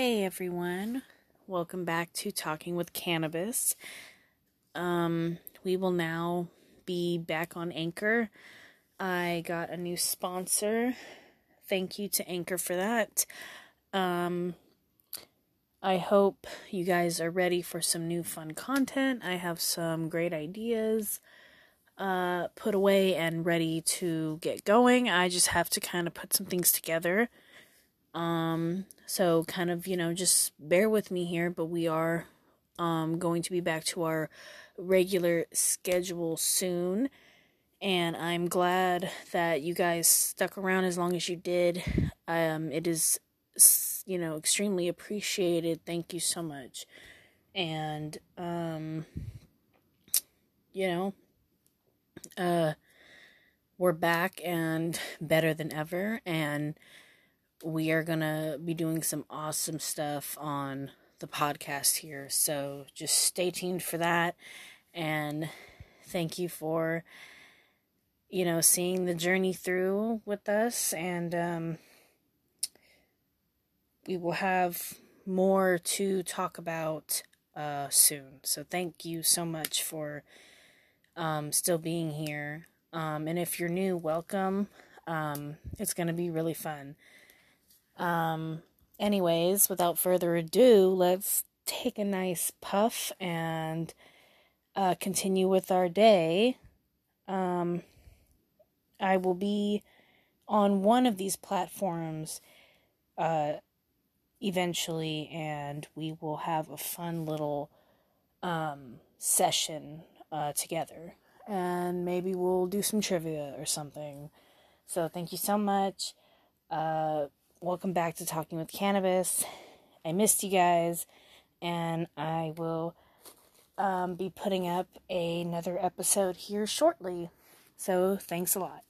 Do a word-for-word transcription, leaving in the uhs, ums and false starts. Hey everyone, welcome back to Talking with Cannabis. Um, we will now be back on Anchor. I got a new sponsor. Thank you to Anchor for that. Um, I hope you guys are ready for some new fun content. I have some great ideas uh, put away and ready to get going. I just have to kind of put some things together. Um, so kind of, you know, just bear with me here, but we are, um, going to be back to our regular schedule soon, and I'm glad that you guys stuck around as long as you did. Um, it is, you know, extremely appreciated. Thank you so much. And, um, you know, uh, we're back and better than ever, and we are going to be doing some awesome stuff on the podcast here, so just stay tuned for that, and thank you for, you know, seeing the journey through with us, and um, we will have more to talk about uh, soon, so thank you so much for um, still being here, um, and if you're new, welcome. Um, it's going to be really fun. Um, anyways, without further ado, let's take a nice puff and, uh, continue with our day. Um, I will be on one of these platforms, uh, eventually, and we will have a fun little, um, session, uh, together, and maybe we'll do some trivia or something. So thank you so much. Uh, Welcome back to Talking with Cannabis. I missed you guys, and I will um, be putting up another episode here shortly. So, thanks a lot.